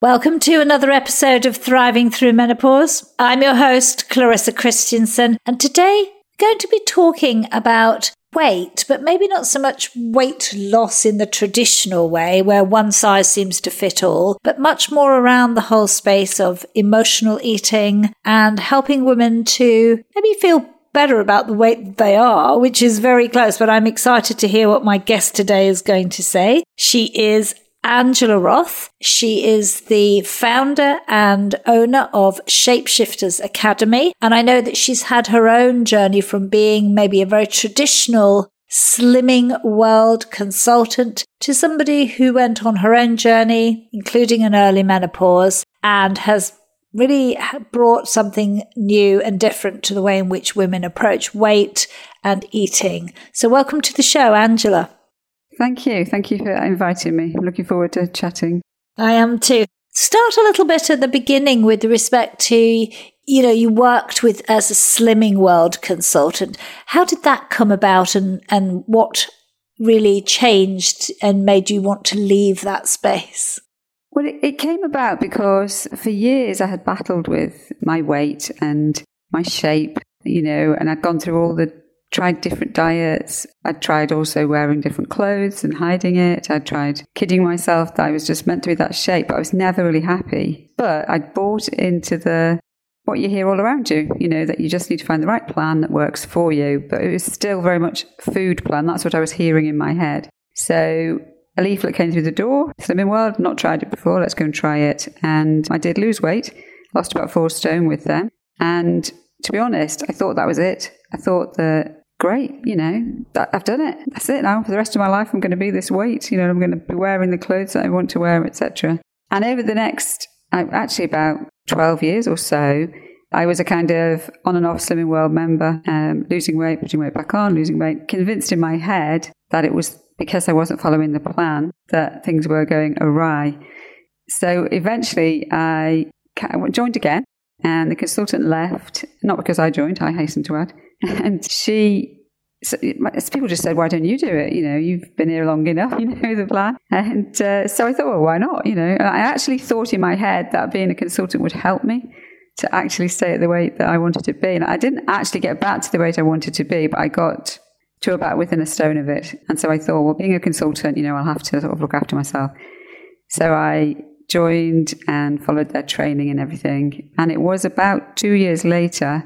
Welcome to another episode of Thriving Through Menopause. I'm your host, Clarissa Christiansen, and today I'm going to be talking about weight, but maybe not so much weight loss in the traditional way where one size seems to fit all, but much more around the whole space of emotional eating and helping women to maybe feel better about the weight they are, which is very close, but I'm excited to hear what my guest today is going to say. She is Angela Roth. She is the founder and owner of Shapeshifters Academy. And I know that she's had her own journey from being maybe a very traditional Slimming World consultant to somebody who went on her own journey, including an early menopause, and has really brought something new and different to the way in which women approach weight and eating. So welcome to the show, Angela. Thank you. Thank you for inviting me. I'm looking forward to chatting. I am too. Start a little bit at the beginning with respect to, you worked with as a Slimming World consultant. How did that come about and what really changed and made you want to leave that space? Well, it came about because for years I had battled with my weight and my shape, and I'd gone through all tried different diets. I'd tried also wearing different clothes and hiding it. I'd tried kidding myself that I was just meant to be that shape, but I was never really happy. But I'd bought into what you hear all around you, that you just need to find the right plan that works for you. But it was still very much food plan. That's what I was hearing in my head. So a leaflet came through the door, Slimming World, not tried it before, let's go and try it. And I did lose weight, lost about 4 stone with them. And to be honest, I thought that was it. I thought that great, I've done it. That's it now. For the rest of my life, I'm going to be this weight. I'm going to be wearing the clothes that I want to wear, etc. And over the next, actually about 12 years or so, I was a kind of on and off Slimming World member, losing weight, putting weight back on, losing weight, convinced in my head that it was because I wasn't following the plan that things were going awry. So eventually I joined again and the consultant left, not because I joined, I hasten to add. And people just said, why don't you do it? You've been here long enough, the plan. And so I thought, well, why not? And I actually thought in my head that being a consultant would help me to actually stay at the weight that I wanted to be. And I didn't actually get back to the weight I wanted to be, but I got to about within a stone of it. And so I thought, well, being a consultant, I'll have to sort of look after myself. So I joined and followed their training and everything. And it was about 2 years later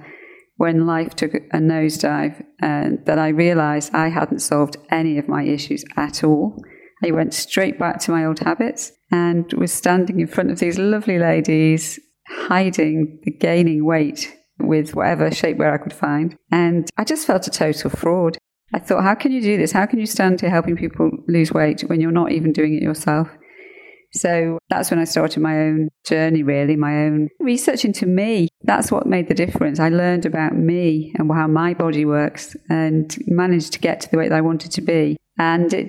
when life took a nosedive, that I realised I hadn't solved any of my issues at all. I went straight back to my old habits and was standing in front of these lovely ladies, hiding the gaining weight with whatever shapewear I could find. And I just felt a total fraud. I thought, how can you do this? How can you stand here helping people lose weight when you're not even doing it yourself? So that's when I started my own journey, really, my own research into me. That's what made the difference. I learned about me and how my body works and managed to get to the weight that I wanted to be. And I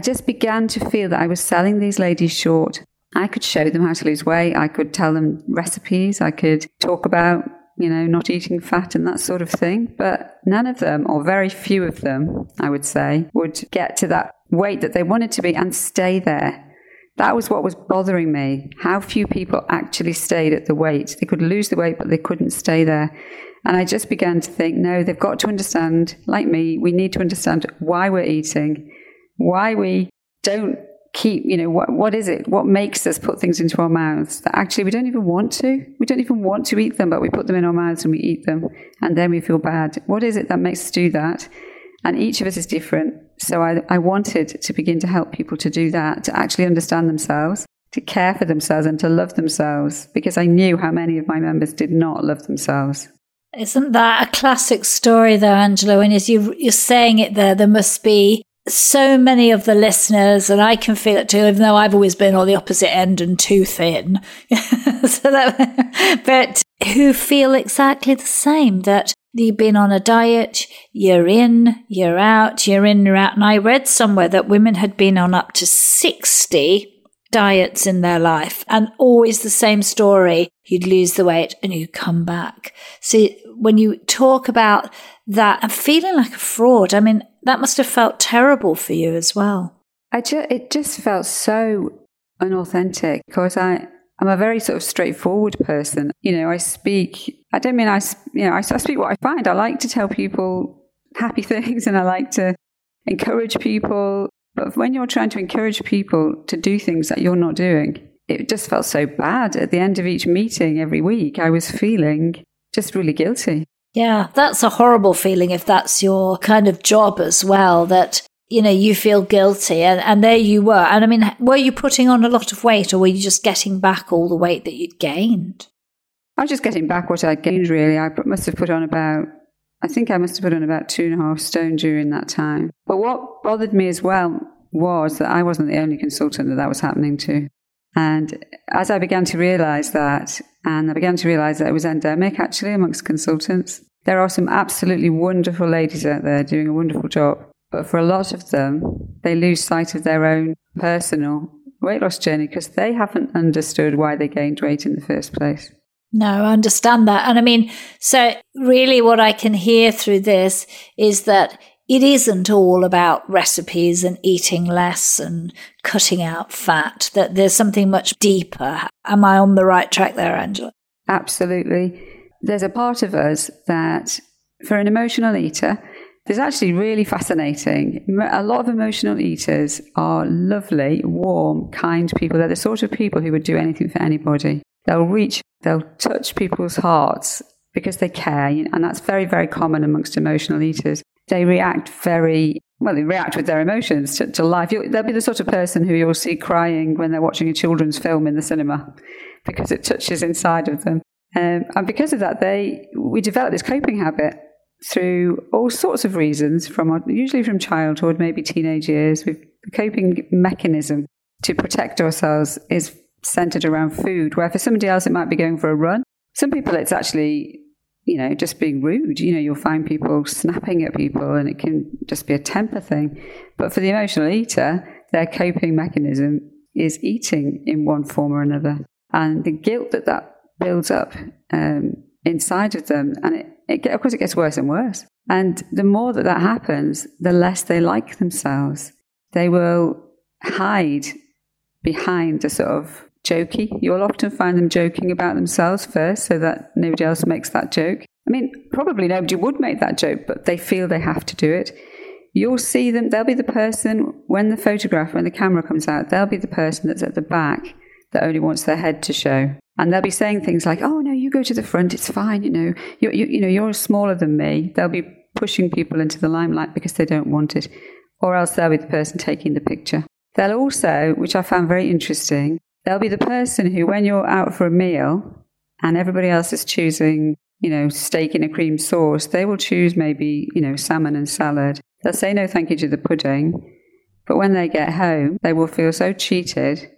just began to feel that I was selling these ladies short. I could show them how to lose weight. I could tell them recipes. I could talk about, not eating fat and that sort of thing. But none of them, or very few of them, I would say, would get to that weight that they wanted to be and stay there. That was what was bothering me, how few people actually stayed at the weight. They could lose the weight, but they couldn't stay there. And I just began to think, no, they've got to understand, like me, we need to understand why we're eating, why we don't keep, what is it? What makes us put things into our mouths that actually we don't even want to? We don't even want to eat them, but we put them in our mouths and we eat them, and then we feel bad. What is it that makes us do that? And each of us is different. So I wanted to begin to help people to do that, to actually understand themselves, to care for themselves and to love themselves, because I knew how many of my members did not love themselves. Isn't that a classic story though, Angela? And as you're saying it there must be so many of the listeners, and I can feel it too, even though I've always been on the opposite end and too thin, but who feel exactly the same, that you've been on a diet, you're in, you're out. And I read somewhere that women had been on up to 60 diets in their life and always the same story. You'd lose the weight and you come back. So when you talk about that and feeling like a fraud, I mean, that must have felt terrible for you as well. It just felt so unauthentic because I I'm a very sort of straightforward person. You know, I speak what I find. I like to tell people happy things and I like to encourage people. But when you're trying to encourage people to do things that you're not doing, it just felt so bad. At the end of each meeting every week, I was feeling just really guilty. Yeah, that's a horrible feeling if that's your kind of job as well, that, you know, you feel guilty and there you were. And I mean, were you putting on a lot of weight or were you just getting back all the weight that you'd gained? I was just getting back what I gained, really. I must have put on about 2.5 stone during that time. But what bothered me as well was that I wasn't the only consultant that was happening to. And as I began to realise that, and I began to realise that it was endemic actually amongst consultants, there are some absolutely wonderful ladies out there doing a wonderful job. But for a lot of them, they lose sight of their own personal weight loss journey because they haven't understood why they gained weight in the first place. No, I understand that. And I mean, so really what I can hear through this is that it isn't all about recipes and eating less and cutting out fat, that there's something much deeper. Am I on the right track there, Angela? Absolutely. There's a part of us that, for an emotional eater, is actually really fascinating. A lot of emotional eaters are lovely, warm, kind people. They're the sort of people who would do anything for anybody. They'll touch people's hearts because they care. And that's very, very common amongst emotional eaters. They react with their emotions to life. They'll be the sort of person who you'll see crying when they're watching a children's film in the cinema because it touches inside of them. And because of that, we develop this coping habit through all sorts of reasons, usually from childhood, maybe teenage years. The coping mechanism to protect ourselves is centered around food, where for somebody else it might be going for a run. Some people it's actually, you know, just being rude. You know, you'll find people snapping at people and it can just be a temper thing. But for the emotional eater, their coping mechanism is eating in one form or another. And the guilt that builds up inside of them, and of course it gets worse and worse. And the more that happens, the less they like themselves. They will hide behind a sort of jokey. You'll often find them joking about themselves first so that nobody else makes that joke. I mean, probably nobody would make that joke, but they feel they have to do it. You'll see them, they'll be the person, when the camera comes out, they'll be the person that's at the back that only wants their head to show. And they'll be saying things like, oh no, you go to the front, it's fine, you know, you're smaller than me. They'll be pushing people into the limelight because they don't want it. Or else they'll be the person taking the picture. They'll also, which I found very interesting, they'll be the person who, when you're out for a meal and everybody else is choosing, you know, steak in a cream sauce, they will choose maybe, you know, salmon and salad. They'll say no thank you to the pudding. But when they get home, they will feel so cheated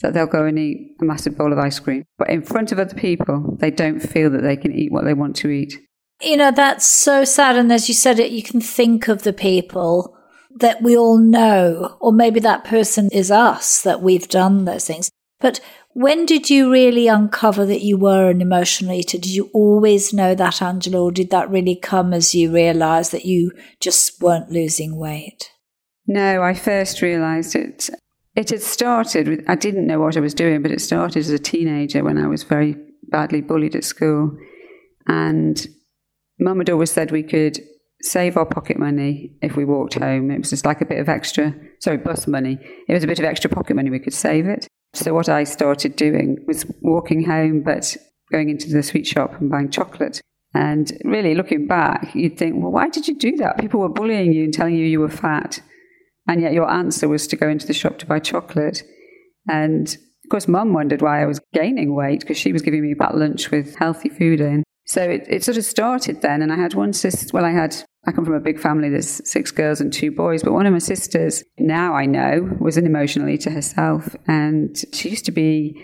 that they'll go and eat a massive bowl of ice cream. But in front of other people, they don't feel that they can eat what they want to eat. You know, that's so sad. And as you said it, you can think of the people that we all know, or maybe that person is us, that we've done those things. But when did you really uncover that you were an emotional eater? Did you always know that, Angela, or did that really come as you realised that you just weren't losing weight? No, I first realised it. It had started with, I didn't know what I was doing, but it started as a teenager when I was very badly bullied at school. And Mum had always said we could save our pocket money if we walked home. It was just like a bit of extra, bus money. It was a bit of extra pocket money, we could save it. So what I started doing was walking home, but going into the sweet shop and buying chocolate. And really looking back, you'd think, well, why did you do that? People were bullying you and telling you you were fat. And yet your answer was to go into the shop to buy chocolate. And of course, Mum wondered why I was gaining weight because she was giving me that lunch with healthy food in. So it sort of started then. And I had one sister, I come from a big family, there's 6 girls and 2 boys, but one of my sisters, now I know, was an emotional eater herself. And she used to be,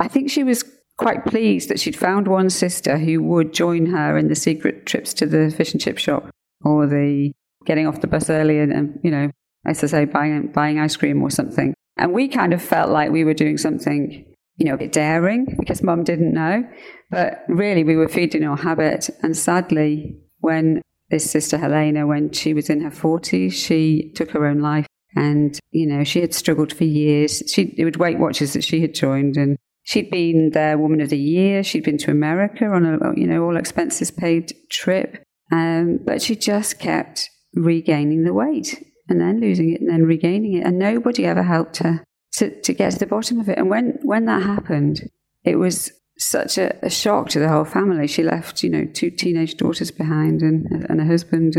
I think she was quite pleased that she'd found one sister who would join her in the secret trips to the fish and chip shop or the getting off the bus early and you know, as I say, buying ice cream or something. And we kind of felt like we were doing something, you know, a bit daring because Mum didn't know. But really, we were feeding our habit. And sadly, when this sister Helena, when she was in her 40s, she took her own life. And, you know, she had struggled for years. It was Weight Watchers that she had joined. And She'd been their Woman of the Year. She'd been to America on a, you know, all expenses paid trip. But she just kept regaining the weight and then losing it and then regaining it. And nobody ever helped her to get to the bottom of it. And when that happened, it was such a shock to the whole family. She left, you know, 2 teenage daughters behind and a husband.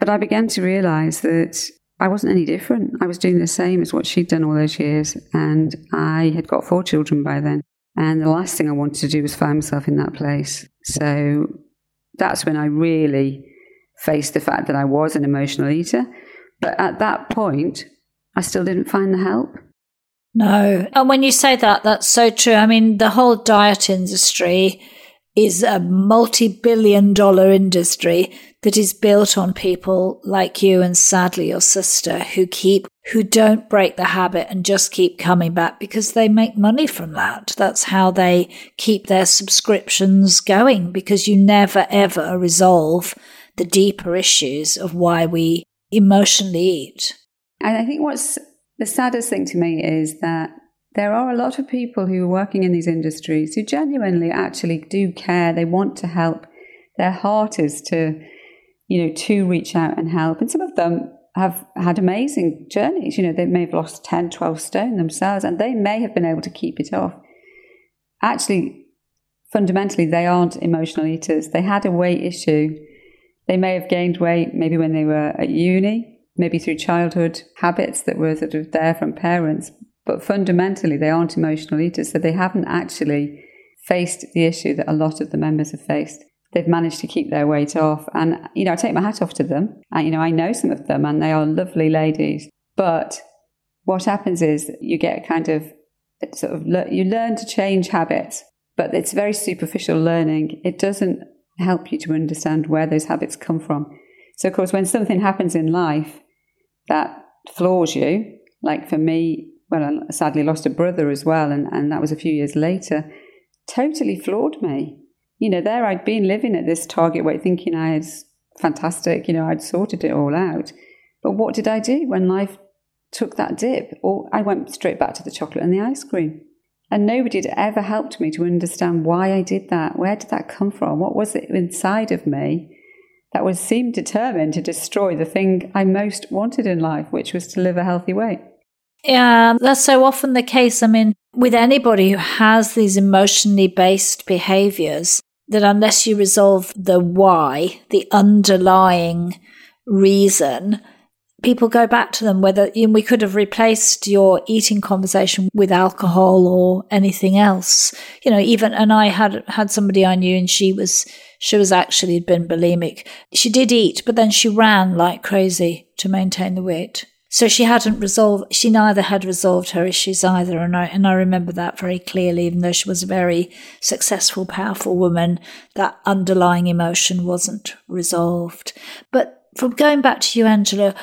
But I began to realize that I wasn't any different. I was doing the same as what she'd done all those years. And I had got 4 children by then. And the last thing I wanted to do was find myself in that place. So that's when I really faced the fact that I was an emotional eater. But at that point, I still didn't find the help. No. And when you say that, that's so true. I mean, the whole diet industry is a multi-billion-dollar industry that is built on people like you and sadly your sister who don't break the habit and just keep coming back because they make money from that. That's how they keep their subscriptions going, because you never ever resolve the deeper issues of why we emotionally eat. And I think what's the saddest thing to me is that there are a lot of people who are working in these industries who genuinely actually do care. They want to help. Their heart is to, you know, to reach out and help. And some of them have had amazing journeys. You know, they may have lost 10, 12 stone themselves, and they may have been able to keep it off. Actually, fundamentally, they aren't emotional eaters. They had a weight issue. They may have gained weight maybe when they were at uni, maybe through childhood habits that were sort of there from parents. But fundamentally, they aren't emotional eaters. So they haven't actually faced the issue that a lot of the members have faced. They've managed to keep their weight off. And, you know, I take my hat off to them. And, you know, I know some of them and they are lovely ladies. But what happens is you get a kind of sort of, you learn to change habits, but it's very superficial learning. It doesn't help you to understand where those habits come from. So, of course, when something happens in life that floors you, like for me, well, I sadly lost a brother as well, and that was a few years later, totally floored me. You know, there I'd been living at this target weight thinking I was fantastic, you know, I'd sorted it all out. But what did I do when life took that dip? Or I went straight back to the chocolate and the ice cream. And nobody had ever helped me to understand why I did that. Where did that come from? What was it inside of me that was seemed determined to destroy the thing I most wanted in life, which was to live a healthy weight? Yeah, that's so often the case. I mean, with anybody who has these emotionally based behaviours, that unless you resolve the why, the underlying reason, people go back to them, whether we could have replaced your eating conversation with alcohol or anything else. You know, even, and I had somebody I knew, and she was actually been bulimic. She did eat, but then she ran like crazy to maintain the weight. So she neither had resolved her issues either. And I remember that very clearly, even though she was a very successful, powerful woman, that underlying emotion wasn't resolved. But from going back to you, Angela,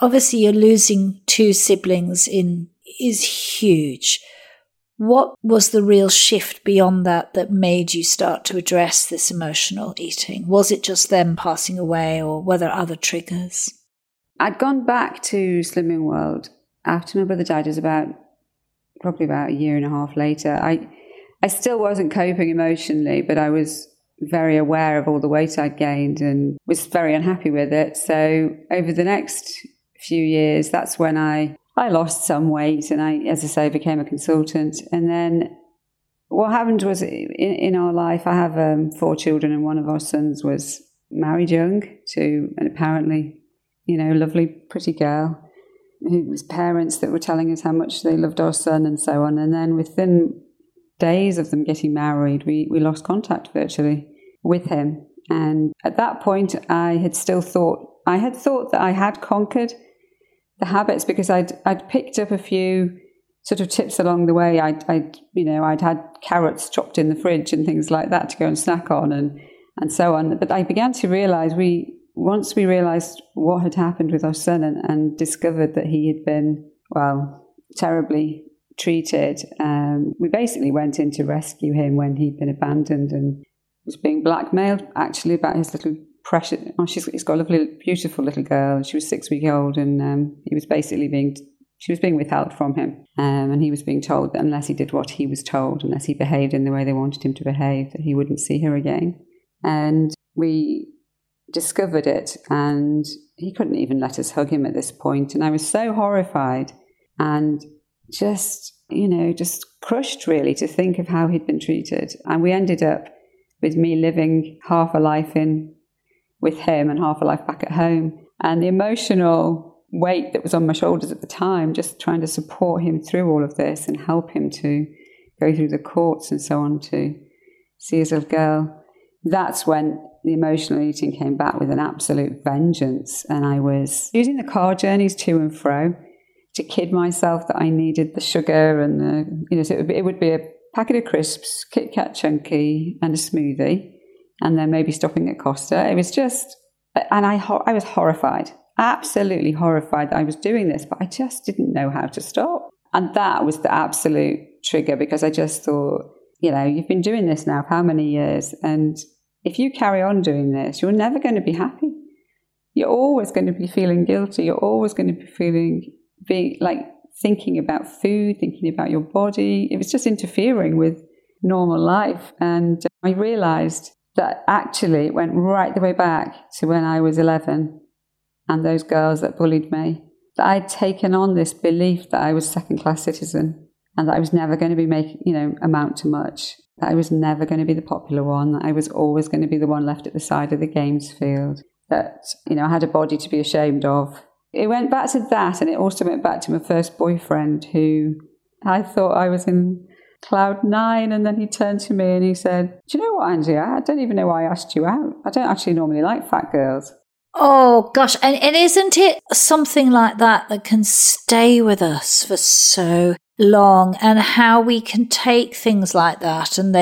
obviously you're losing 2 siblings is huge. What was the real shift beyond that made you start to address this emotional eating? Was it just them passing away, or were there other triggers? I'd gone back to Slimming World after my brother died. It was probably about a year and a half later. I still wasn't coping emotionally, but I was very aware of all the weight I'd gained and was very unhappy with it. So over the next few years, that's when I lost some weight, and I, as I say, became a consultant. And then what happened was, in our life, I have 4 children, and one of our sons was married young to an apparently, you know, lovely, pretty girl whose parents that were telling us how much they loved our son and so on. And then within days of them getting married, we lost contact virtually with him. And at that point, I had thought that I had conquered the habits, because I'd picked up a few sort of tips along the way. I'd had carrots chopped in the fridge and things like that to go and snack on and so on. But I began to realise Once we realised what had happened with our son and discovered that he had been, terribly treated, we basically went in to rescue him when he'd been abandoned and was being blackmailed, actually, about his little precious... Oh, he's got a lovely, beautiful little girl. She was 6 weeks old, and he was basically being She was being withheld from him, and he was being told that unless he did what he was told, unless he behaved in the way they wanted him to behave, that he wouldn't see her again. And we discovered it, and he couldn't even let us hug him at this point. And I was so horrified and just crushed, really, to think of how he'd been treated. And we ended up with me living half a life in with him and half a life back at home. And the emotional weight that was on my shoulders at the time, just trying to support him through all of this and help him to go through the courts and so on to see his little girl. That's when the emotional eating came back with an absolute vengeance. And I was using the car journeys to and fro to kid myself that I needed the sugar and the, so it would be a packet of crisps, Kit Kat Chunky and a smoothie, and then maybe stopping at Costa. It was just, and I was horrified, absolutely horrified that I was doing this, but I just didn't know how to stop. And that was the absolute trigger, because I just thought, you've been doing this now for how many years? And if you carry on doing this, you're never going to be happy. You're always going to be feeling guilty. You're always going to be thinking about food, thinking about your body. It was just interfering with normal life. And I realized that actually it went right the way back to when I was 11 and those girls that bullied me, that I'd taken on this belief that I was second-class citizen and that I was never going to be amount to much, that I was never going to be the popular one, that I was always going to be the one left at the side of the games field, that, I had a body to be ashamed of. It went back to that, and it also went back to my first boyfriend, who I thought I was in cloud nine, and then he turned to me and he said, "Do you know what, Angela? I don't even know why I asked you out. I don't actually normally like fat girls." Oh, gosh. And isn't it something like that can stay with us for so long, and how we can take things like that and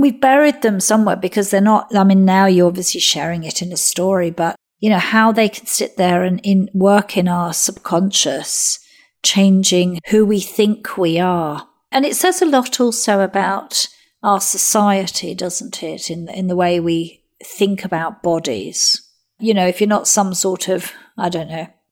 we've buried them somewhere because they're not, now you're obviously sharing it in a story, but how they can sit there and work in our subconscious, changing who we think we are. And it says a lot also about our society, doesn't it, in the way we think about bodies. If you're not some sort of,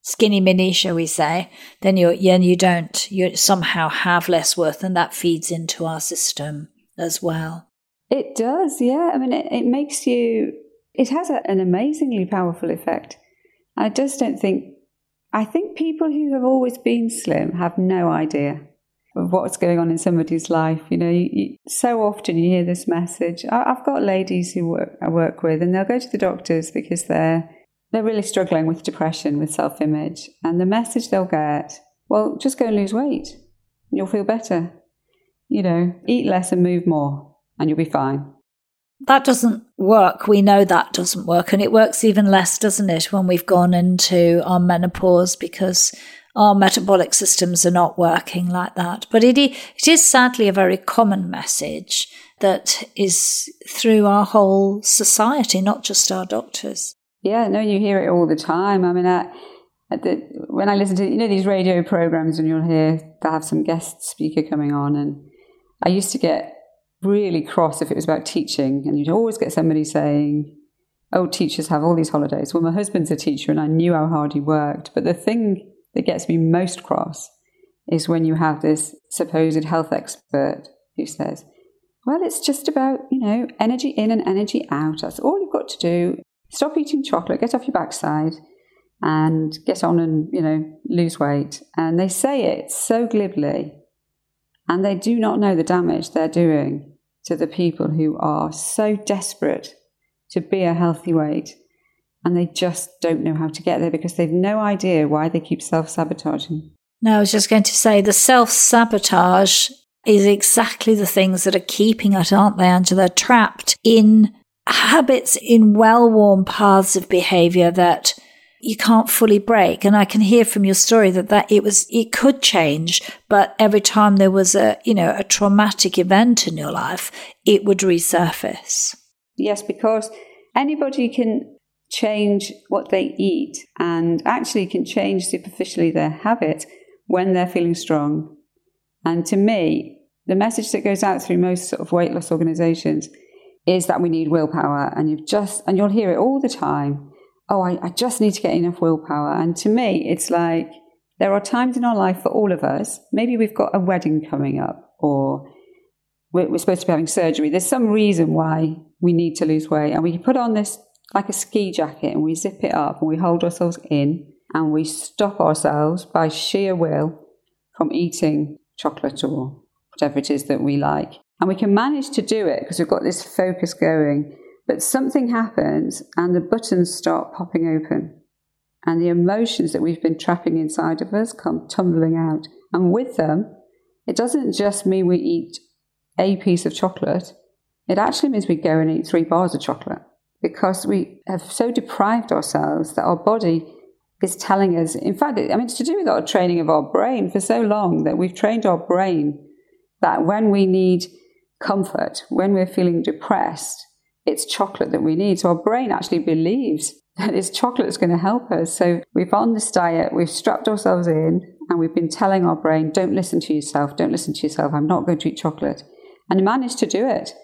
skinny mini, shall we say, then you somehow have less worth, and that feeds into our system as well. It does, yeah. It makes you... It has an amazingly powerful effect. I think people who have always been slim have no idea of what's going on in somebody's life. So often you hear this message. I've got ladies who I work with, and they'll go to the doctors because they're really struggling with depression, with self-image. And the message they'll get, well, just go and lose weight. You'll feel better. Eat less and move more and you'll be fine. That doesn't work. We know that doesn't work. And it works even less, doesn't it, when we've gone into our menopause, because our metabolic systems are not working like that. But it is sadly a very common message that is through our whole society, not just our doctors. Yeah, no, you hear it all the time. When I listen to, these radio programs, and you'll hear they'll have some guest speaker coming on, and I used to get really cross if it was about teaching, and you'd always get somebody saying, "Oh, teachers have all these holidays." Well, my husband's a teacher and I knew how hard he worked, but the thing that gets me most cross is when you have this supposed health expert who says, "Well, it's just about energy in and energy out. That's all you've got to do. Stop eating chocolate, get off your backside and get on and lose weight." And they say it so glibly, and they do not know the damage they're doing to the people who are so desperate to be a healthy weight, and they just don't know how to get there because they've no idea why they keep self-sabotaging. No, I was just going to say the self-sabotage is exactly the things that are keeping us, aren't they, Angela, trapped in habits, in well-worn paths of behaviour that you can't fully break. And I can hear from your story that it could change, but every time there was a traumatic event in your life, it would resurface. Yes, because anybody can change what they eat, and actually can change superficially their habit when they're feeling strong. And to me, the message that goes out through most sort of weight loss organizations is that we need willpower, and you'll hear it all the time. "Oh, I just need to get enough willpower." And to me, it's like, There are times in our life for all of us, maybe we've got a wedding coming up or we're supposed to be having surgery. There's some reason why we need to lose weight, and we put on this like a ski jacket and we zip it up and we hold ourselves in and we stop ourselves by sheer will from eating chocolate or whatever it is that we like. And we can manage to do it because we've got this focus going. But something happens and the buttons start popping open and the emotions that we've been trapping inside of us come tumbling out. And with them, it doesn't just mean we eat a piece of chocolate. It actually means we go and eat 3 bars of chocolate because we have so deprived ourselves that our body is telling us, in fact, it's to do with our training of our brain for so long that we've trained our brain that when we need comfort, when we're feeling depressed, it's chocolate that we need. So our brain actually believes that it's chocolate that's going to help us. So we've on this diet, we've strapped ourselves in, and we've been telling our brain, don't listen to yourself, don't listen to yourself, I'm not going to eat chocolate. And managed to do it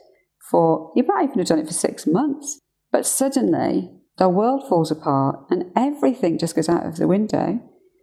you might even have done it for 6 months. But suddenly the world falls apart and everything just goes out of the window.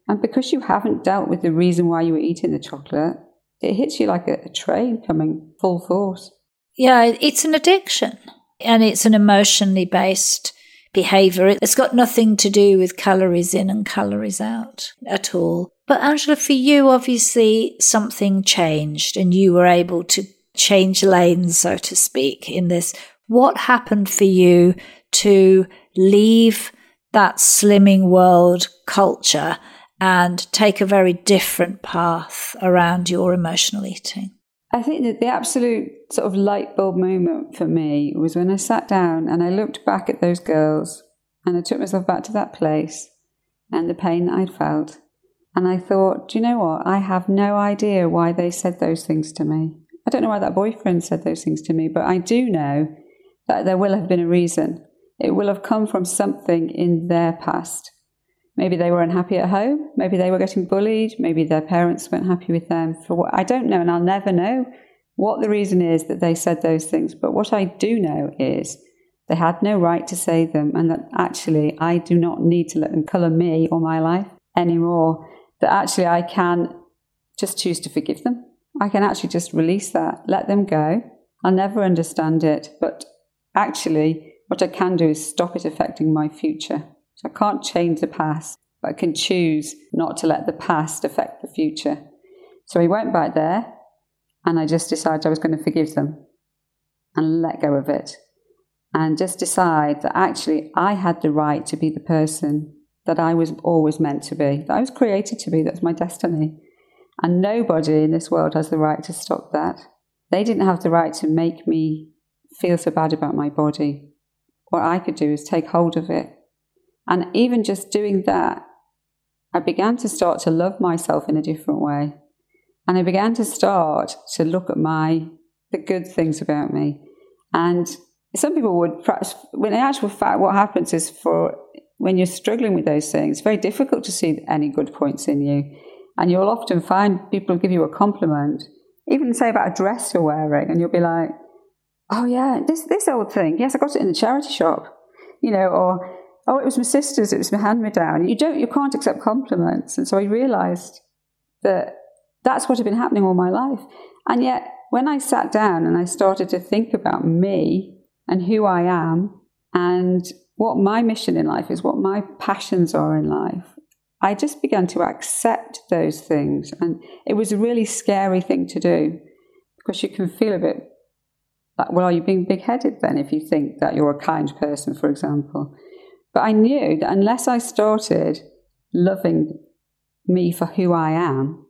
And because you haven't dealt with the reason why you were eating the chocolate, it hits you like a train coming full force. Yeah, it's an addiction. And it's an emotionally based behaviour. It's got nothing to do with calories in and calories out at all. But Angela, for you, obviously something changed and you were able to change lanes, so to speak, in this. What happened for you to leave that slimming world culture and take a very different path around your emotional eating? I think that the absolute sort of light bulb moment for me was when I sat down and I looked back at those girls and I took myself back to that place and the pain that I'd felt. And I thought, do you know what? I have no idea why they said those things to me. I don't know why that boyfriend said those things to me, but I do know that there will have been a reason. It will have come from something in their past. Maybe they were unhappy at home. Maybe they were getting bullied. Maybe their parents weren't happy with them. For what I don't know, and I'll never know what the reason is that they said those things. But what I do know is they had no right to say them, and that actually I do not need to let them colour me or my life anymore. That actually I can just choose to forgive them. I can actually just release that, let them go. I'll never understand it, but actually what I can do is stop it affecting my future. I can't change the past, but I can choose not to let the past affect the future. So we went back there and I just decided I was going to forgive them and let go of it and just decide that actually I had the right to be the person that I was always meant to be, that I was created to be, that's my destiny. And nobody in this world has the right to stop that. They didn't have the right to make me feel so bad about my body. What I could do is take hold of it. And even just doing that, I began to start to love myself in a different way. And I began to start to look at the good things about me. And some people would perhaps, in actual fact, what happens is when you're struggling with those things, it's very difficult to see any good points in you. And you'll often find people give you a compliment, even say about a dress you're wearing, and you'll be like, oh yeah, this old thing, yes, I got it in the charity shop, or... oh, it was my sister's, it was my hand-me-down. You can't accept compliments. And so I realised that that's what had been happening all my life. And yet, when I sat down and I started to think about me and who I am and what my mission in life is, what my passions are in life, I just began to accept those things. And it was a really scary thing to do because you can feel a bit like, well, are you being big-headed then if you think that you're a kind person, for example? But I knew that unless I started loving me for who I am,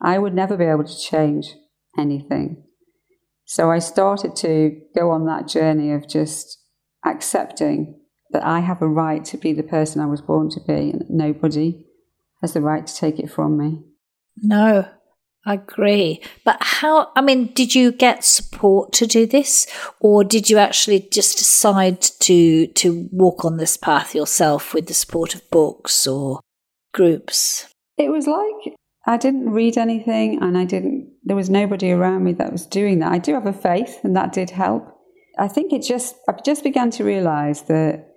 I would never be able to change anything. So I started to go on that journey of just accepting that I have a right to be the person I was born to be, and nobody has the right to take it from me. No, I agree. But did you get support to do this, or did you actually just decide to walk on this path yourself with the support of books or groups? It was like I didn't read anything and there was nobody around me that was doing that. I do have a faith and that did help. I think I just began to realise that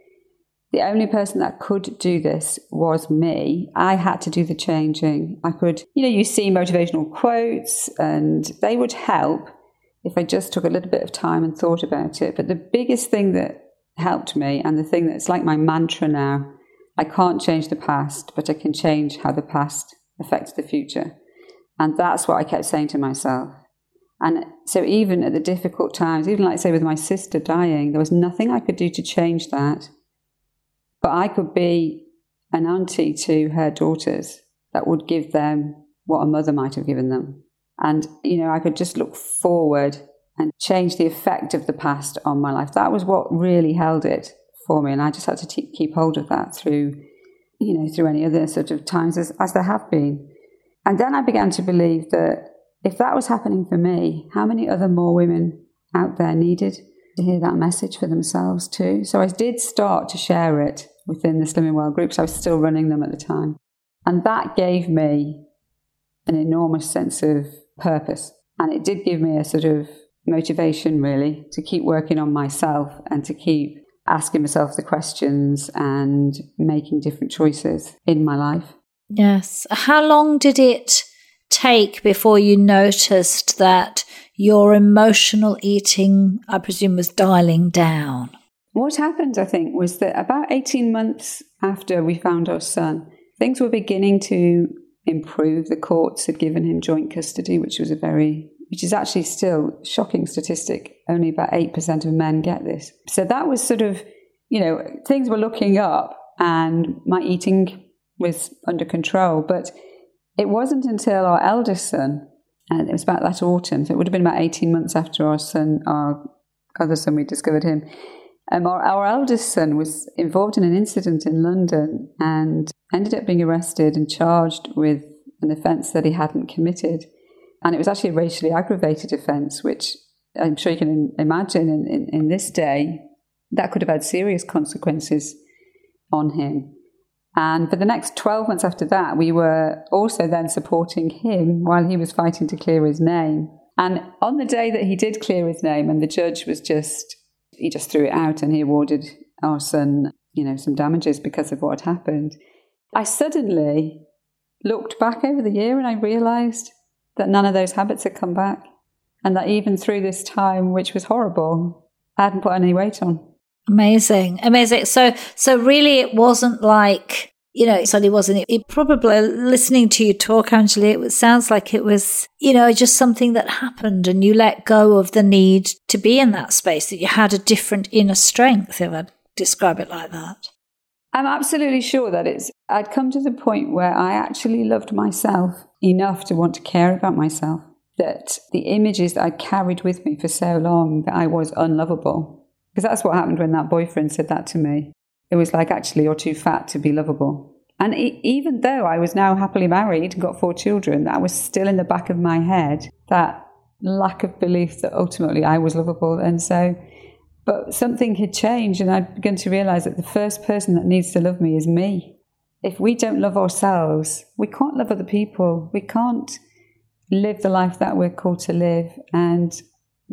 The only person that could do this was me. I had to do the changing. I could, you see motivational quotes and they would help if I just took a little bit of time and thought about it. But the biggest thing that helped me, and the thing that's like my mantra now, I can't change the past, but I can change how the past affects the future. And that's what I kept saying to myself. And so even at the difficult times, even like say with my sister dying, there was nothing I could do to change that. But I could be an auntie to her daughters that would give them what a mother might have given them. And, I could just look forward and change the effect of the past on my life. That was what really held it for me. And I just had to keep hold of that through any other sort of times as there have been. And then I began to believe that if that was happening for me, how many other more women out there needed to hear that message for themselves too. So I did start to share it within the Slimming World groups. I was still running them at the time. And that gave me an enormous sense of purpose. And it did give me a sort of motivation really to keep working on myself and to keep asking myself the questions and making different choices in my life. Yes. How long did it take before you noticed that your emotional eating, I presume, was dialing down? What happened, I think, was that about 18 months after we found our son, things were beginning to improve. The courts had given him joint custody, which is actually still a shocking statistic. Only about 8% of men get this. So that was sort of, things were looking up and my eating was under control. But it wasn't until our eldest son, and it was about that autumn, so it would have been about 18 months after our other son, we discovered him. Our eldest son was involved in an incident in London and ended up being arrested and charged with an offence that he hadn't committed. And it was actually a racially aggravated offence, which I'm sure you can imagine in this day, that could have had serious consequences on him. And for the next 12 months after that, we were also then supporting him while he was fighting to clear his name. And on the day that he did clear his name, and the judge he just threw it out and he awarded our son, some damages because of what had happened. I suddenly looked back over the year and I realised that none of those habits had come back. And that even through this time, which was horrible, I hadn't put any weight on. Amazing. So really it wasn't like, it certainly wasn't. It probably, listening to you talk, Angela, it sounds like it was, just something that happened and you let go of the need to be in that space, that you had a different inner strength, if I'd describe it like that. I'm absolutely sure that I'd come to the point where I actually loved myself enough to want to care about myself, that the images that I carried with me for so long that I was unlovable. Because that's what happened when that boyfriend said that to me. It was like, actually, you're too fat to be lovable. And even though I was now happily married and got 4 children, that was still in the back of my head, that lack of belief that ultimately I was lovable. And so, but something had changed and I'd begun to realise that the first person that needs to love me is me. If we don't love ourselves, we can't love other people. We can't live the life that we're called to live. And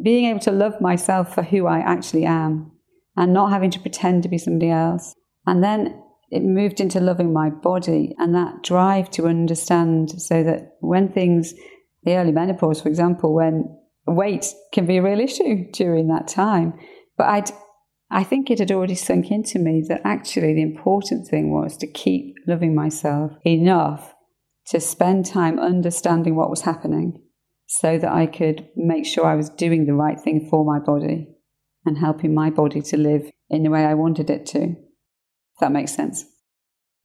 being able to love myself for who I actually am and not having to pretend to be somebody else. And then it moved into loving my body and that drive to understand, so that when things, the early menopause, for example, when weight can be a real issue during that time. But I think it had already sunk into me that actually the important thing was to keep loving myself enough to spend time understanding what was happening, so that I could make sure I was doing the right thing for my body and helping my body to live in the way I wanted it to, if that makes sense.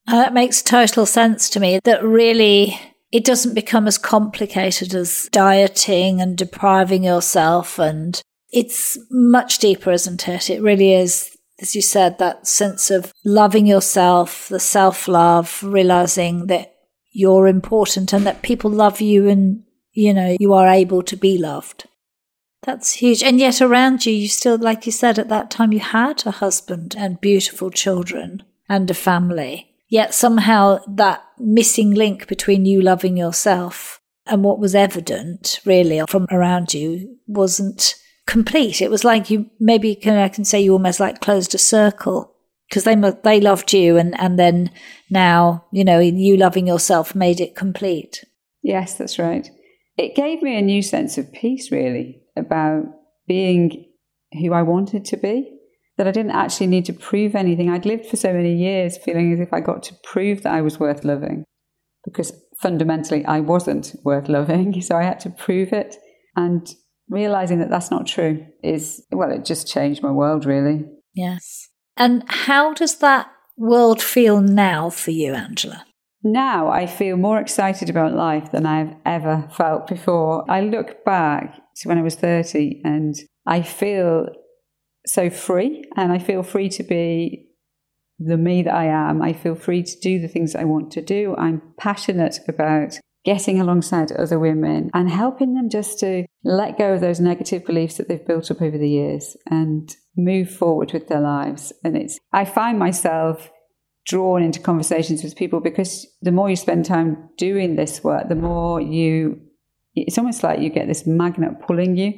That makes total sense to me, that really it doesn't become as complicated as dieting and depriving yourself, and it's much deeper, isn't it? It really is, as you said, that sense of loving yourself, the self-love, realising that you're important and that people love you and you are able to be loved. That's huge. And yet around you, you still, like you said, at that time you had a husband and beautiful children and a family. Yet somehow that missing link between you loving yourself and what was evident really from around you wasn't complete. It was like you, maybe I can say you almost like closed a circle because they loved you, and then now, you know, you loving yourself made it complete. Yes, that's right. It gave me a new sense of peace, really, about being who I wanted to be, that I didn't actually need to prove anything. I'd lived for so many years feeling as if I got to prove that I was worth loving, because fundamentally I wasn't worth loving, so I had to prove it. And realizing that that's not true is, well, it just changed my world, really. Yes. And how does that world feel now for you, Angela? Now I feel more excited about life than I've ever felt before. I look back to when I was 30 and I feel so free, and I feel free to be the me that I am. I feel free to do the things I want to do. I'm passionate about getting alongside other women and helping them just to let go of those negative beliefs that they've built up over the years and move forward with their lives. And I find myself drawn into conversations with people, because the more you spend time doing this work, the more it's almost like you get this magnet pulling you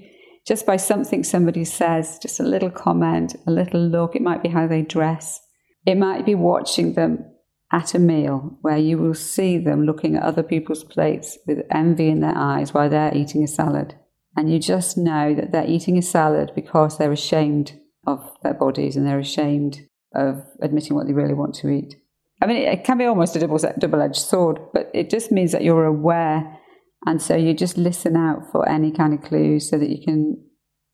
just by something somebody says, just a little comment, a little look. It might be how they dress. It might be watching them at a meal where you will see them looking at other people's plates with envy in their eyes while they're eating a salad. And you just know that they're eating a salad because they're ashamed of their bodies and they're ashamed of admitting what they really want to eat. I mean, it can be almost a double-edged sword, but it just means that you're aware, and so you just listen out for any kind of clues so that you can,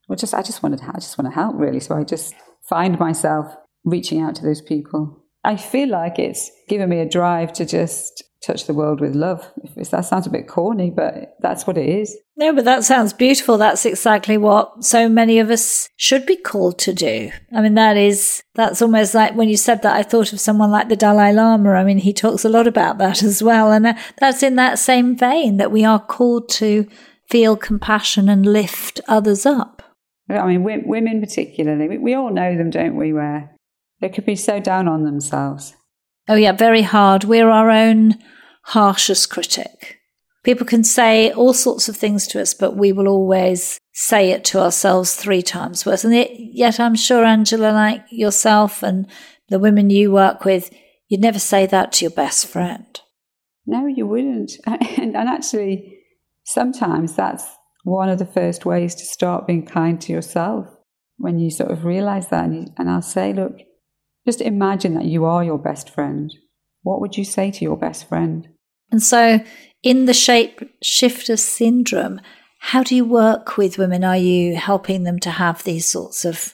I just want to help, really. So I just find myself reaching out to those people. I feel like it's given me a drive to just touch the world with love. That sounds a bit corny, but that's what it is. No, but that sounds beautiful. That's exactly what so many of us should be called to do. I mean, that's almost like when you said that, I thought of someone like the Dalai Lama. I mean, he talks a lot about that as well. And that's in that same vein, that we are called to feel compassion and lift others up. I mean, women particularly, we all know them, don't we, where they could be so down on themselves. Oh yeah, very hard. We're our own harshest critic. People can say all sorts of things to us, but we will always say it to ourselves 3 times worse. And yet I'm sure, Angela, like yourself and the women you work with, you'd never say that to your best friend. No, you wouldn't. And actually, sometimes that's one of the first ways to start being kind to yourself, when you sort of realise that. And I'll say, look, just imagine that you are your best friend. What would you say to your best friend? And so in the shapeshifter syndrome, how do you work with women? Are you helping them to have these sorts of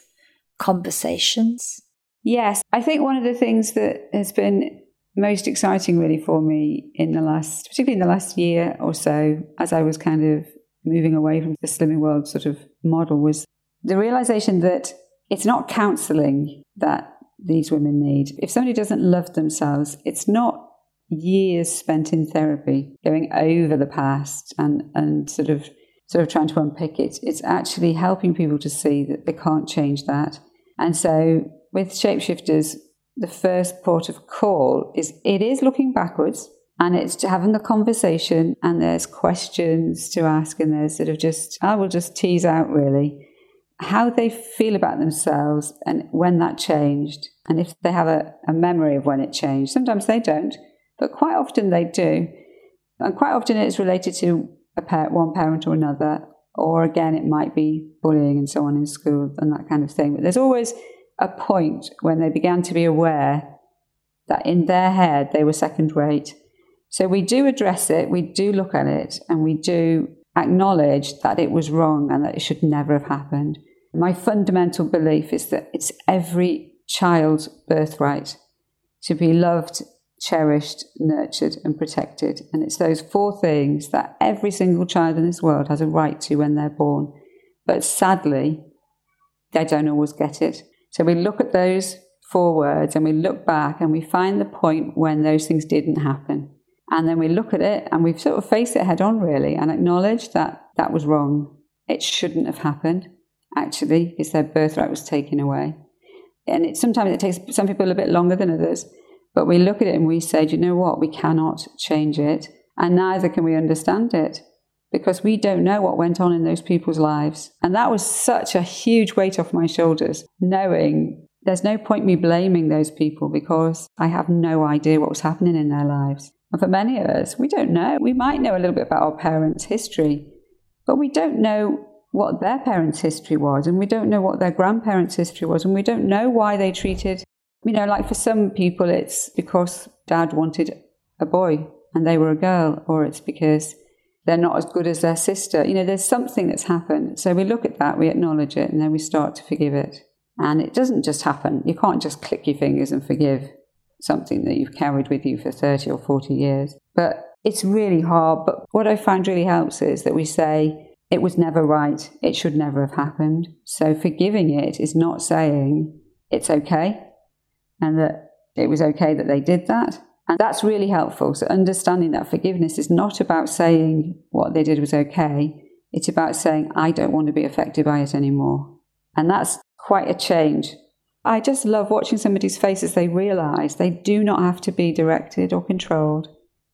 conversations? Yes. I think one of the things that has been most exciting really for me particularly in the last year or so, as I was kind of moving away from the Slimming World sort of model, was the realization that it's not counseling that these women need. If somebody doesn't love themselves, it's not years spent in therapy going over the past and sort of trying to unpick it. It's actually helping people to see that they can't change that. And so with Shapeshifters, the first port of call is looking backwards, and it's having the conversation, and there's questions to ask, and there's I will just tease out really how they feel about themselves and when that changed, and if they have a memory of when it changed. Sometimes they don't, but quite often they do. And quite often it's related to one parent or another, or again, it might be bullying and so on in school and that kind of thing. But there's always a point when they began to be aware that in their head they were second rate. So we do address it, we do look at it, and we do acknowledge that it was wrong and that it should never have happened. My fundamental belief is that it's every child's birthright to be loved, cherished, nurtured and protected. And it's those 4 things that every single child in this world has a right to when they're born. But sadly, they don't always get it. So we look at those 4 words and we look back and we find the point when those things didn't happen. And then we look at it and we sort of face it head on, really, and acknowledge that that was wrong. It shouldn't have happened, actually, because their birthright was taken away. And sometimes it takes some people a bit longer than others, but we look at it and we say, do you know what? We cannot change it, and neither can we understand it, because we don't know what went on in those people's lives. And that was such a huge weight off my shoulders, knowing there's no point me blaming those people because I have no idea what was happening in their lives. And for many of us, we don't know. We might know a little bit about our parents' history, but we don't know what their parents' history was, and we don't know what their grandparents' history was, and we don't know why they treated, you know, like for some people it's because dad wanted a boy and they were a girl, or it's because they're not as good as their sister. You know, there's something that's happened. So we look at that, we acknowledge it, and then we start to forgive it. And it doesn't just happen. You can't just click your fingers and forgive something that you've carried with you for 30 or 40 years. But it's really hard. But what I find really helps is that we say, it was never right. It should never have happened. So forgiving it is not saying it's okay and that it was okay that they did that. And that's really helpful. So understanding that forgiveness is not about saying what they did was okay. It's about saying, I don't want to be affected by it anymore. And that's quite a change. I just love watching somebody's face as they realise they do not have to be directed or controlled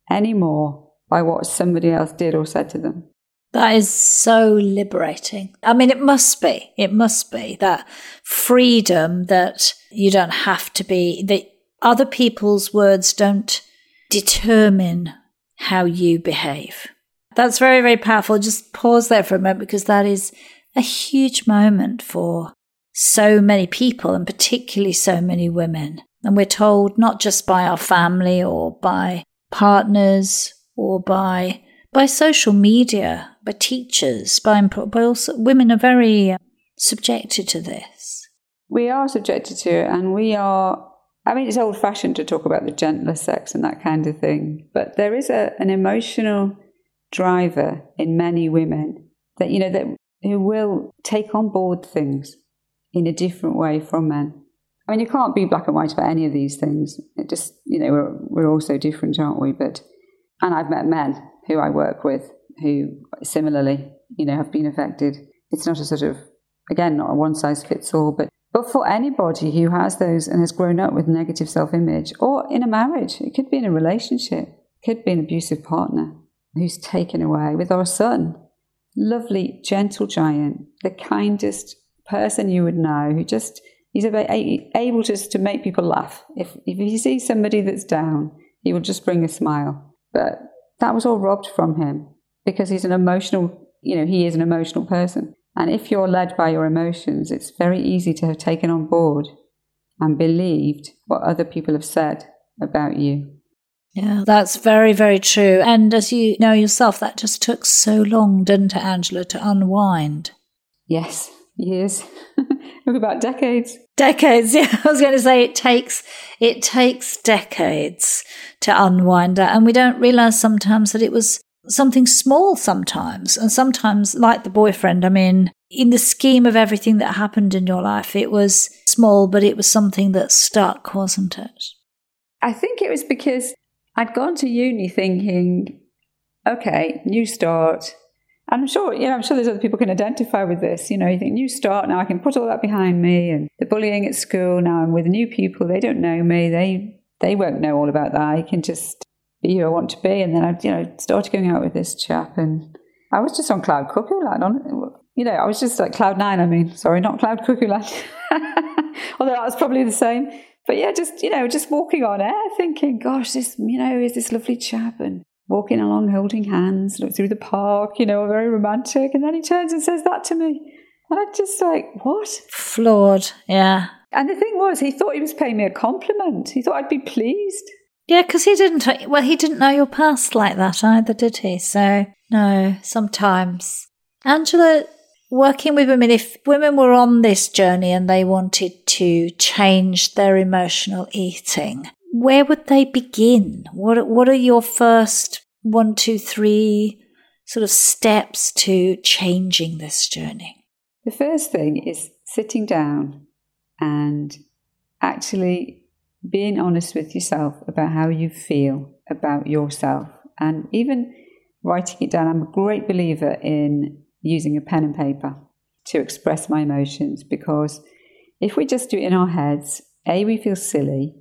anymore by what somebody else did or said to them. That is so liberating. I mean, it must be that freedom that you don't have to be, that other people's words don't determine how you behave. That's very, very powerful. Just pause there for a moment, because that is a huge moment for so many people, and particularly so many women. And we're told not just by our family or by partners or by social media, by teachers, by also women are very subjected to this. We are subjected to it, and we are, I mean, it's old-fashioned to talk about the gentler sex and that kind of thing, but there is an emotional driver in many women that, you know, that who will take on board things in a different way from men. I mean, you can't be black and white about any of these things. It just, you know, we're all so different, aren't we? But, and I've met men who I work with, who similarly, you know, have been affected. It's not a sort of, again, not a one-size-fits-all, but for anybody who has those and has grown up with negative self-image, or in a marriage, it could be in a relationship, it could be an abusive partner who's taken away. With our son, lovely, gentle giant, the kindest person you would know, who just, he's able just to make people laugh. If he sees somebody that's down, he will just bring a smile. But that was all robbed from him because he's an emotional, you know, he is an emotional person. And if you're led by your emotions, it's very easy to have taken on board and believed what other people have said about you. Yeah, that's very, very true. And as you know yourself, that just took so long, didn't it, Angela, to unwind? Yes, years. About decades. Decades, yeah. I was going to say it takes decades to unwind that. And we don't realise sometimes that it was something small sometimes. And sometimes, like the boyfriend, I mean, in the scheme of everything that happened in your life, it was small, but it was something that stuck, wasn't it? I think it was because I'd gone to uni thinking, okay, new start. I'm sure there's other people can identify with this. You know, you think, new start, now I can put all that behind me, and the bullying at school, now I'm with new people, they don't know me, they won't know all about that. I can just be who I want to be. And then I, you know, started going out with this chap, and I was just on cloud cuckoo land. I was just like cloud nine. I mean, sorry, not cloud cuckoo land. Although that was probably the same. But yeah, just, you know, just walking on air, thinking, gosh, this, you know, is this lovely chap, and walking along, holding hands, look through the park, you know, very romantic. And then he turns and says that to me. And I'm just like, what? Floored, yeah. And the thing was, he thought he was paying me a compliment. He thought I'd be pleased. Yeah, because he didn't know your past like that either, did he? So, no, sometimes. Angela, working with women, if women were on this journey and they wanted to change their emotional eating, where would they begin? What are your first 1, 2, 3 sort of steps to changing this journey? The first thing is sitting down and actually being honest with yourself about how you feel about yourself, and even writing it down. I'm a great believer in using a pen and paper to express my emotions, because if we just do it in our heads, A, we feel silly,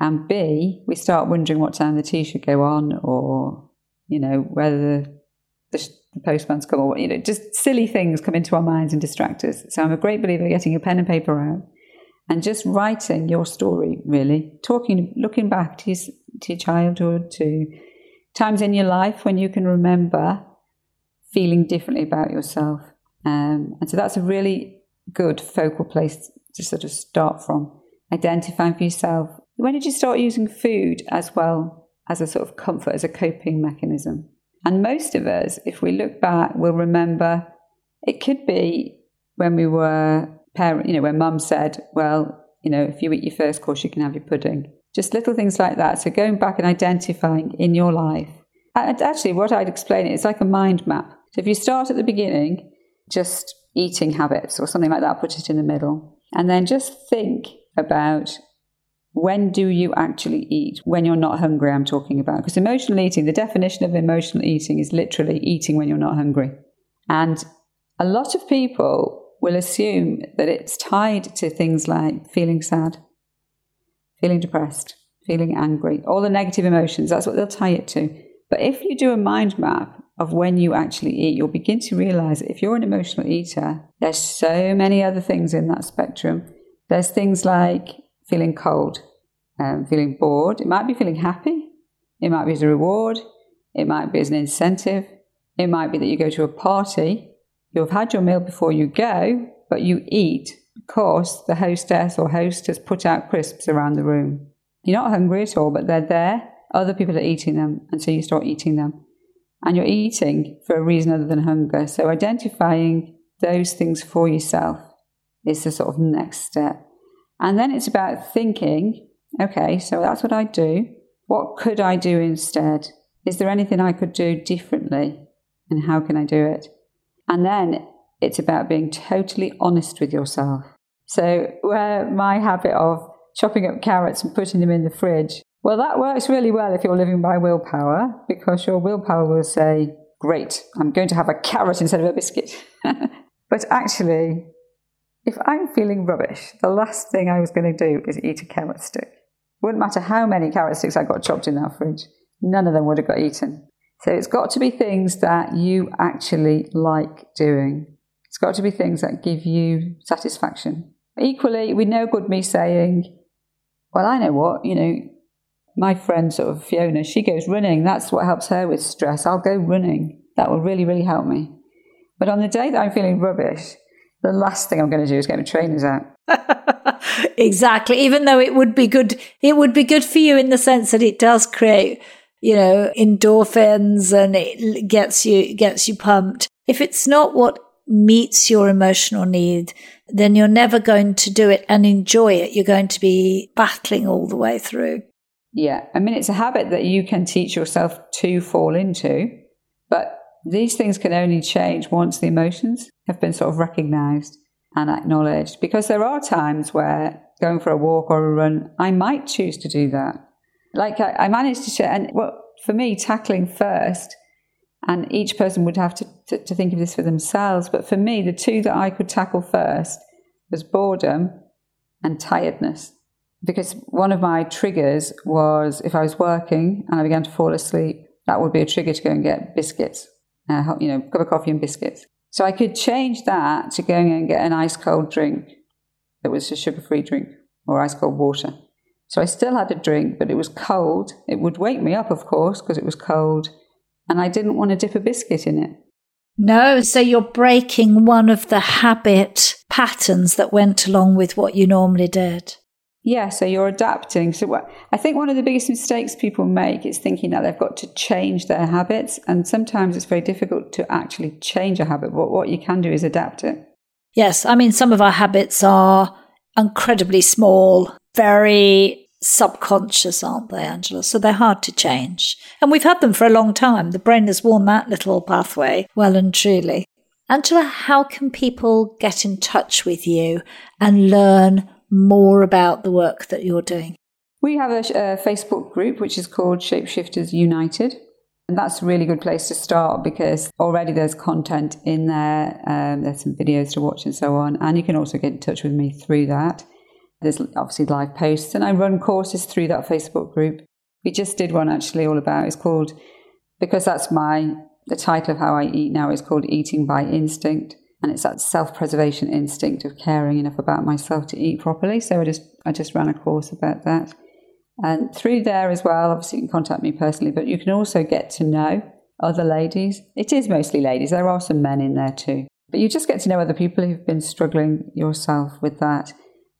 and B, we start wondering what time the tea should go on, or, you know, whether the postman's come, or, you know, just silly things come into our minds and distract us. So I'm a great believer in getting a pen and paper out and just writing your story, really. Looking back to your childhood, to times in your life when you can remember feeling differently about yourself. And so that's a really good focal place to sort of start from, identifying for yourself. When did you start using food as well as a sort of comfort, as a coping mechanism? And most of us, if we look back, we'll remember it could be when we were parents, you know, when mum said, well, you know, if you eat your first course, you can have your pudding. Just little things like that. So going back and identifying in your life. And actually, what I'd explain it's like a mind map. So if you start at the beginning, just eating habits or something like that, put it in the middle. And then just think about when do you actually eat? When you're not hungry, I'm talking about. Because emotional eating, the definition of emotional eating is literally eating when you're not hungry. And a lot of people will assume that it's tied to things like feeling sad, feeling depressed, feeling angry, all the negative emotions. That's what they'll tie it to. But if you do a mind map of when you actually eat, you'll begin to realize that if you're an emotional eater, there's so many other things in that spectrum. There's things like feeling cold, feeling bored. It might be feeling happy. It might be as a reward. It might be as an incentive. It might be that you go to a party. You've had your meal before you go, but you eat because the hostess or host has put out crisps around the room. You're not hungry at all, but they're there. Other people are eating them, and so you start eating them. And you're eating for a reason other than hunger. So identifying those things for yourself is the sort of next step. And then it's about thinking, okay, so that's what I do. What could I do instead? Is there anything I could do differently? And how can I do it? And then it's about being totally honest with yourself. So where my habit of chopping up carrots and putting them in the fridge, well, that works really well if you're living by willpower, because your willpower will say, great, I'm going to have a carrot instead of a biscuit. But actually, if I'm feeling rubbish, the last thing I was going to do is eat a carrot stick. Wouldn't matter how many carrot sticks I got chopped in that fridge, none of them would have got eaten. So it's got to be things that you actually like doing. It's got to be things that give you satisfaction. Equally, we know good me saying, well, I know what, you know, my friend sort of Fiona, she goes running. That's what helps her with stress. I'll go running. That will really, really help me. But on the day that I'm feeling rubbish, the last thing I'm going to do is get my trainers out. Exactly. Even though it would be good for you in the sense that it does create, you know, endorphins, and it gets you pumped. If it's not what meets your emotional need, then you're never going to do it and enjoy it. You're going to be battling all the way through. Yeah. I mean, it's a habit that you can teach yourself to fall into, but these things can only change once the emotions have been sort of recognized and acknowledged, because there are times where going for a walk or a run, I might choose to do that. Like I managed to share, and what for me, tackling first, and each person would have to think of this for themselves, but for me, the two that I could tackle first was boredom and tiredness. Because one of my triggers was if I was working and I began to fall asleep, that would be a trigger to go and get biscuits, you know, cup of coffee and biscuits. So I could change that to going and get an ice cold drink that was a sugar-free drink or ice cold water. So I still had a drink, but it was cold. It would wake me up, of course, because it was cold. And I didn't want to dip a biscuit in it. No, so you're breaking one of the habit patterns that went along with what you normally did. Yeah, so you're adapting. So I think one of the biggest mistakes people make is thinking that they've got to change their habits. And sometimes it's very difficult to actually change a habit. But what you can do is adapt it. Yes, I mean, some of our habits are incredibly small, very subconscious, aren't they, Angela? So they're hard to change. And we've had them for a long time. The brain has worn that little pathway well and truly. Angela, how can people get in touch with you and learn more about the work that you're doing? We have a Facebook group which is called Shapeshifters United. And that's a really good place to start, because already there's content in there. There's some videos to watch and so on. And you can also get in touch with me through that. There's obviously live posts, and I run courses through that Facebook group. We just did one actually all about, it's called, because the title of how I eat now is called Eating by Instinct. And it's that self-preservation instinct of caring enough about myself to eat properly. So I just ran a course about that. And through there as well, obviously you can contact me personally, but you can also get to know other ladies. It is mostly ladies. There are some men in there too. But you just get to know other people who've been struggling yourself with that.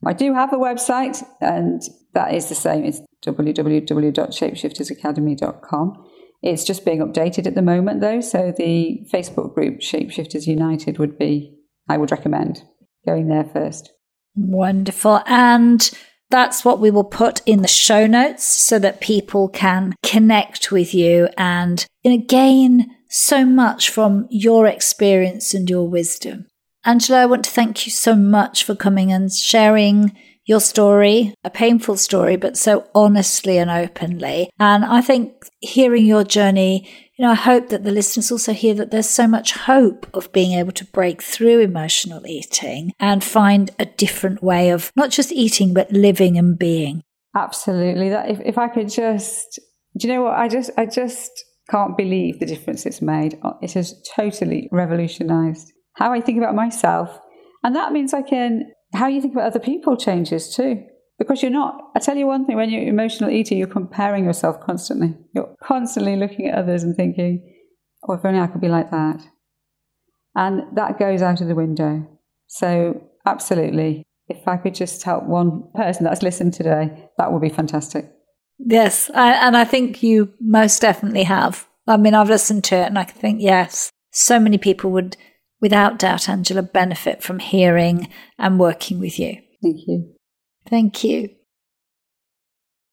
I do have a website, and that is the same. It's www.shapeshiftersacademy.com. It's just being updated at the moment, though. So the Facebook group Shapeshifters United would be, I would recommend going there first. Wonderful. And that's what we will put in the show notes so that people can connect with you and gain so much from your experience and your wisdom. Angela, I want to thank you so much for coming and sharing your story, a painful story, but so honestly and openly. And I think hearing your journey, I hope that the listeners also hear that there's so much hope of being able to break through emotional eating and find a different way of not just eating, but living and being. Absolutely. That if I could just, do you know what? I just can't believe the difference it's made. It has totally revolutionized how I think about myself. And that means how you think about other people changes too. Because I tell you one thing, when you're an emotional eater, you're comparing yourself constantly. You're constantly looking at others and thinking, oh, if only I could be like that. And that goes out of the window. So absolutely, if I could just help one person that's listened today, that would be fantastic. Yes, and I think you most definitely have. I mean, I've listened to it and I think, yes, so many people would, without doubt, Angela, benefit from hearing and working with you. Thank you. Thank you.